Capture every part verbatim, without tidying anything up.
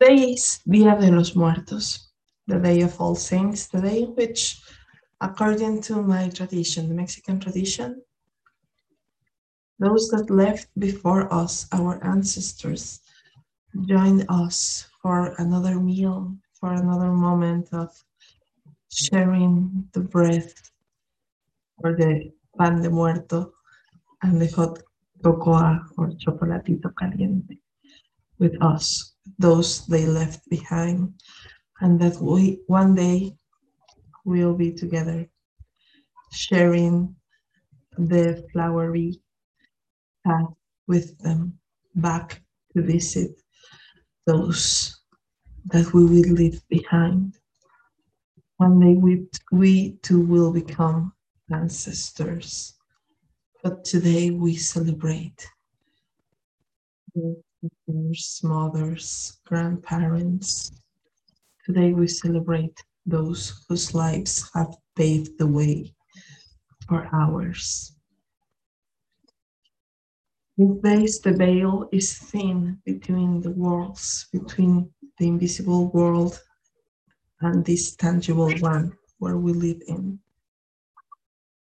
Today's Dia de los Muertos, the Day of All Saints, the day in which, according to my tradition, the Mexican tradition, those that left before us, our ancestors, joined us for another meal, for another moment of sharing the breath or the pan de muerto and the hot cocoa or chocolatito caliente with us, those they left behind, and that we one day we'll be together sharing the flowery path with them back to visit those that we will leave behind. One day we, we too will become ancestors, but today we celebrate fathers, mothers, grandparents. Today we celebrate those whose lives have paved the way for ours. These days the veil is thin between the worlds, between the invisible world and this tangible one where we live in.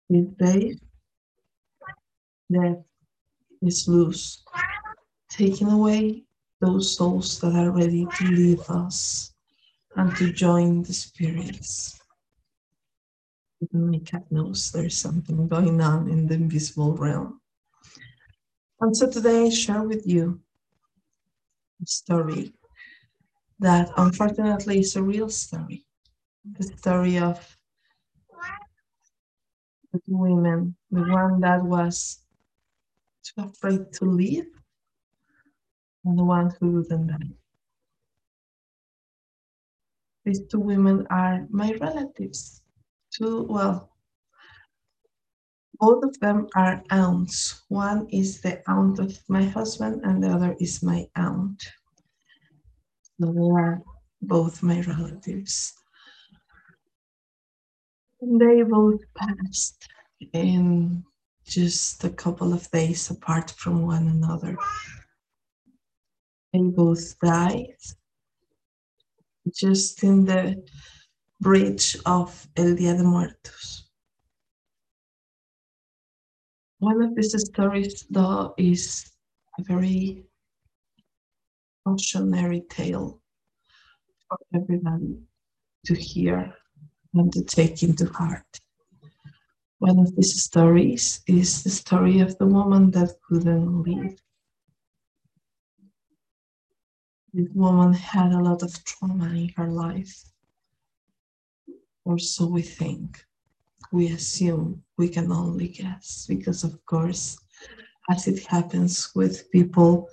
These days death is loose, taking away those souls that are ready to leave us and to join the spirits. Even my cat knows there's something going on in the invisible realm. And so today I share with you a story that unfortunately is a real story. The story of the two women, the one that was too afraid to leave, and the one who wouldn't die. These two women are my relatives. Two, well, both of them are aunts. One is the aunt of my husband, and the other is my aunt. They are both my relatives. And they both passed in just a couple of days apart from one another. They both died just in the bridge of El Día de Muertos. One of these stories, though, is a very cautionary tale for everybody to hear and to take into heart. One of these stories is the story of the woman that couldn't leave. This woman had a lot of trauma in her life, or so we think. We assume, we can only guess, because of course, as it happens with people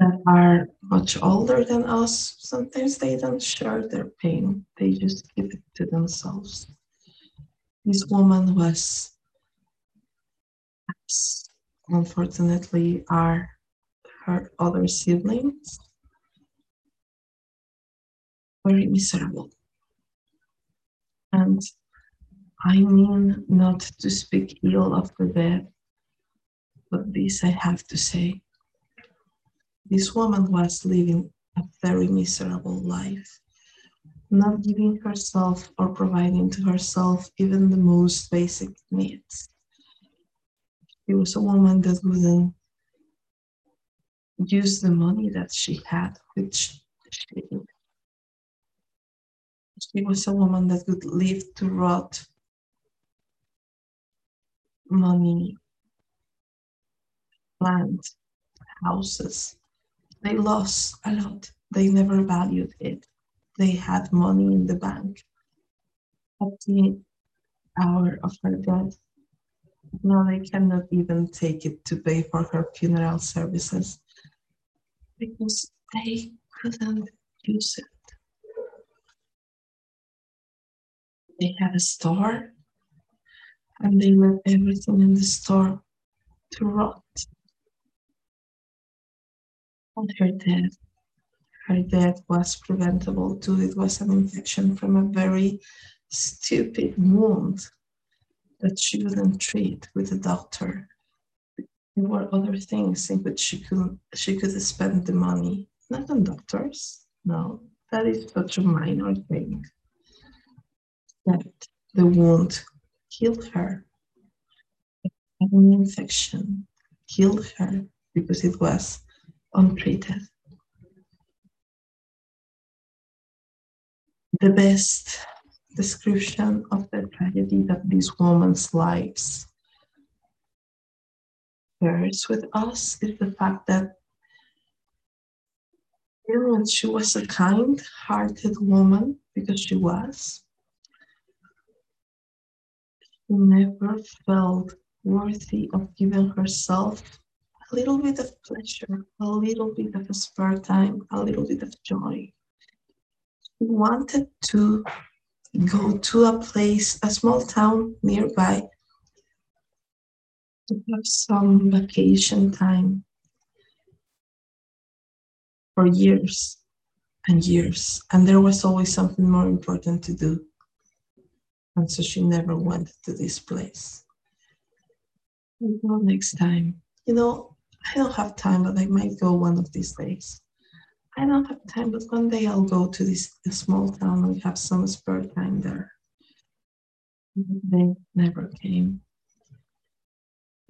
that are much older than us, sometimes they don't share their pain, they just give it to themselves. This woman was, as unfortunately are her other siblings, very miserable. And I mean not to speak ill of the dead, but this I have to say. This woman was living a very miserable life, not giving herself or providing to herself even the most basic needs. She was a woman that wouldn't use the money that she had, which she did. She was a woman that would live to rot money, land, houses. They lost a lot. They never valued it. They had money in the bank. At the hour of her death, now they cannot even take it to pay for her funeral services, because they couldn't use it. They had a store, and they let everything in the store to rot. On her death, her death was preventable too. It was an infection from a very stupid wound that she wouldn't treat with a doctor. There were other things in which she could she could spend the money, not on doctors. No, that is such a minor thing that the wound killed her. An infection killed her because it was untreated. The best description of the tragedy that this woman's lives shares with us is the fact that even she was a kind-hearted woman, because she was, she never felt worthy of giving herself a little bit of pleasure, a little bit of spare time, a little bit of joy. She wanted to go to a place, a small town nearby, to have some vacation time for years and years. And there was always something more important to do. And so she never went to this place. We'll go next time. You know, I don't have time, but I might go one of these days. I don't have time, but one day I'll go to this small town and have some spare time there. They never came.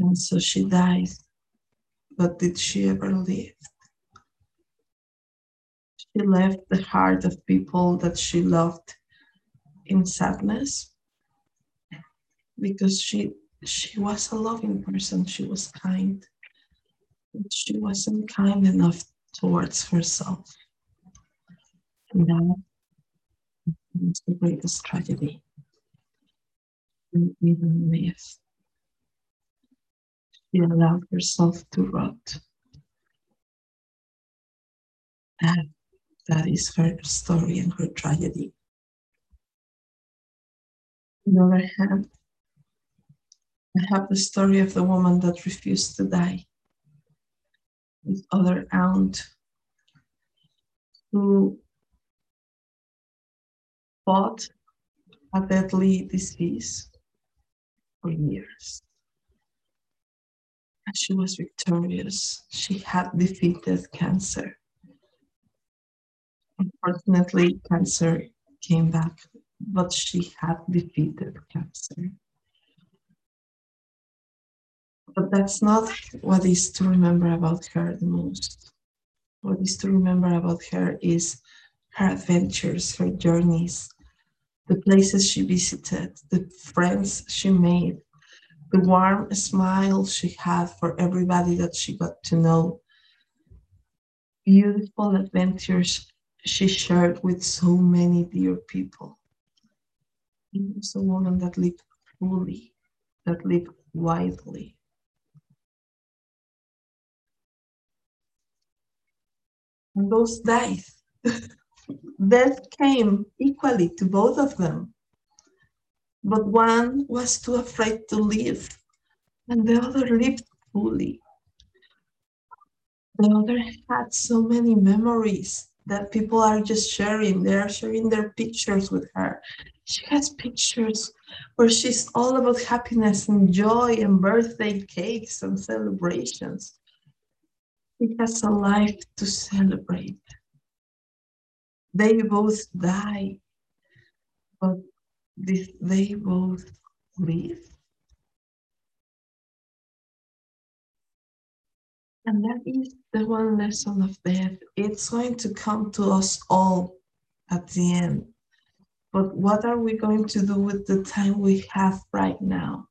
And so she died. But did she ever live? She left the heart of people that she loved in sadness, because she She was a loving person, she was kind, but she wasn't kind enough towards herself. And that is the greatest tragedy we even missed. She allowed herself to rot. That, that is her story and her tragedy. On the other hand, I have the story of the woman that refused to die. This other aunt who fought a deadly disease for years. And she was victorious. She had defeated cancer. Unfortunately, cancer came back, but she had defeated cancer. But that's not what is to remember about her the most. What is to remember about her is her adventures, her journeys, the places she visited, the friends she made, the warm smile she had for everybody that she got to know, beautiful adventures she shared with so many dear people. She was a woman that lived fully, that lived widely. And those died. Death came equally to both of them. But one was too afraid to live, and the other lived fully. The other had so many memories that people are just sharing. They are sharing their pictures with her. She has pictures where she's all about happiness and joy and birthday cakes and celebrations. She has a life to celebrate. They both die, but did they both live? And that is the one lesson of death. It's going to come to us all at the end. But what are we going to do with the time we have right now?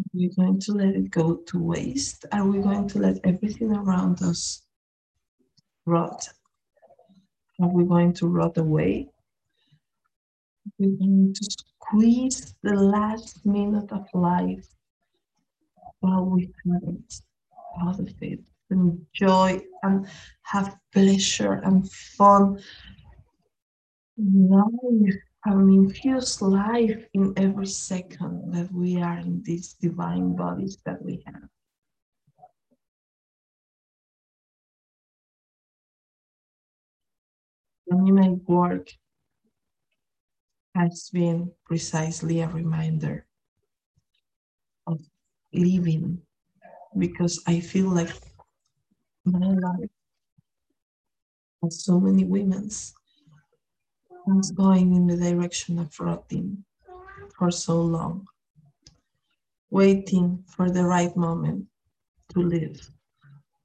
Are we going to let it go to waste? Are we going to let everything around us rot? Are we going to rot away? Are we going to squeeze the last minute of life while we have it out of it? Enjoy and have pleasure and fun. Life. An infused life in every second that we are in these divine bodies that we have. Animate work has been precisely a reminder of living, because I feel like my life, and so many women's, was going in the direction of rotting for so long, waiting for the right moment to live,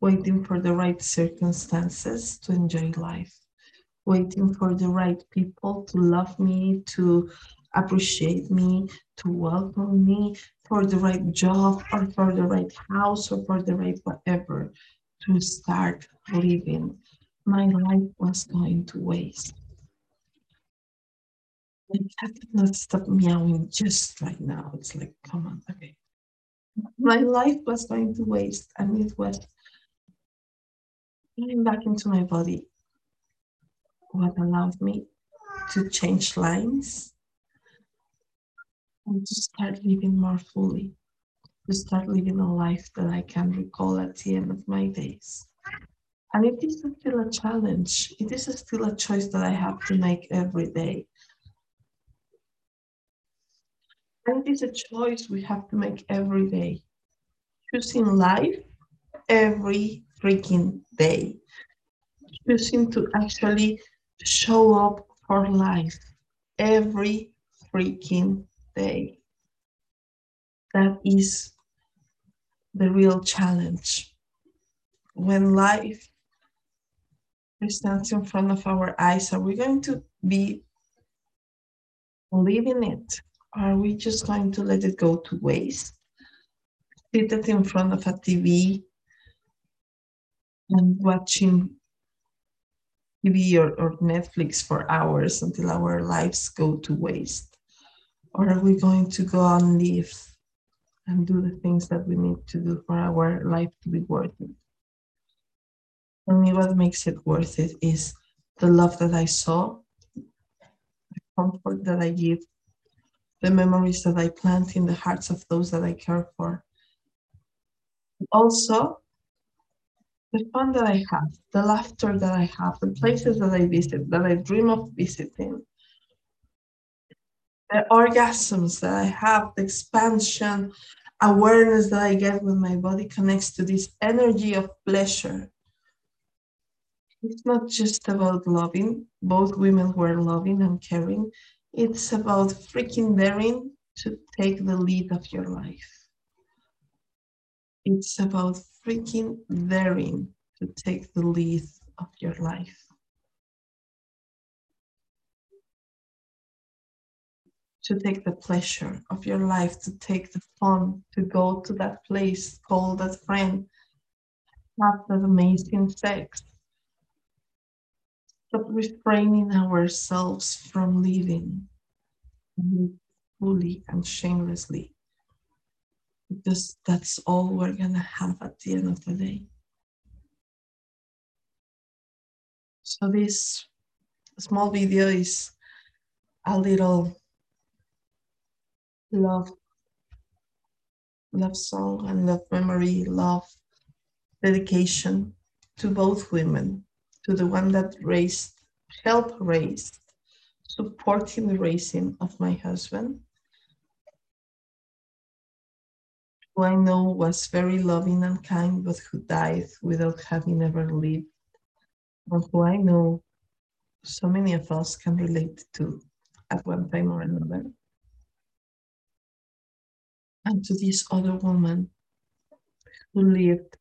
waiting for the right circumstances to enjoy life, waiting for the right people to love me, to appreciate me, to welcome me, for the right job or for the right house or for the right whatever, to start living. My life was going to waste. The cat cannot stop meowing just right now. It's like, come on, okay. My life was going to waste, and it was getting back into my body. What allowed me to change lines and to start living more fully, to start living a life that I can recall at the end of my days. And it is still a challenge. It is still a choice that I have to make every day. And it is a choice we have to make every day. Choosing life every freaking day. Choosing to actually show up for life every freaking day. That is the real challenge. When life presents in front of our eyes, are we going to be living it? Are we just going to let it go to waste? Sit it in front of a T V and watching T V or, or Netflix for hours until our lives go to waste? Or are we going to go and live and do the things that we need to do for our life to be worth it? For me, what makes it worth it is the love that I saw, the comfort that I give, the memories that I plant in the hearts of those that I care for. Also, the fun that I have, the laughter that I have, the places that I visit, that I dream of visiting, the orgasms that I have, the expansion, awareness that I get when my body connects to this energy of pleasure. It's not just about loving. Both women were loving and caring. It's about freaking daring to take the lead of your life. It's about freaking daring to take the lead of your life. To take the pleasure of your life, to take the fun, to go to that place, call that friend, have that amazing sex. Stop refraining ourselves from living fully and shamelessly, because that's all we're gonna have at the end of the day. So this small video is a little love, love song and love memory, love dedication to both women. To the one that raised, helped raise, supporting the raising of my husband, who I know was very loving and kind, but who died without having ever lived, and who I know so many of us can relate to at one time or another. And to this other woman who lived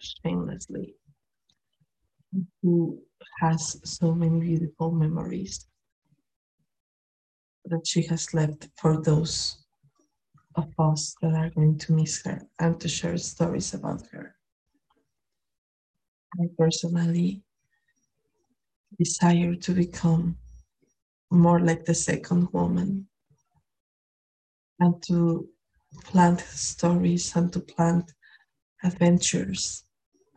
shamelessly, who has so many beautiful memories that she has left for those of us that are going to miss her and to share stories about her. I personally desire to become more like the second woman and to plant stories and to plant adventures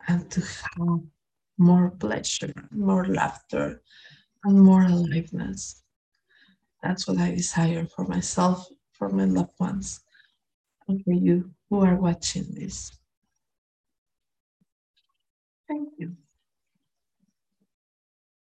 and to have more pleasure, more laughter, and more aliveness. That's what I desire for myself, for my loved ones, and for you who are watching this. Thank you.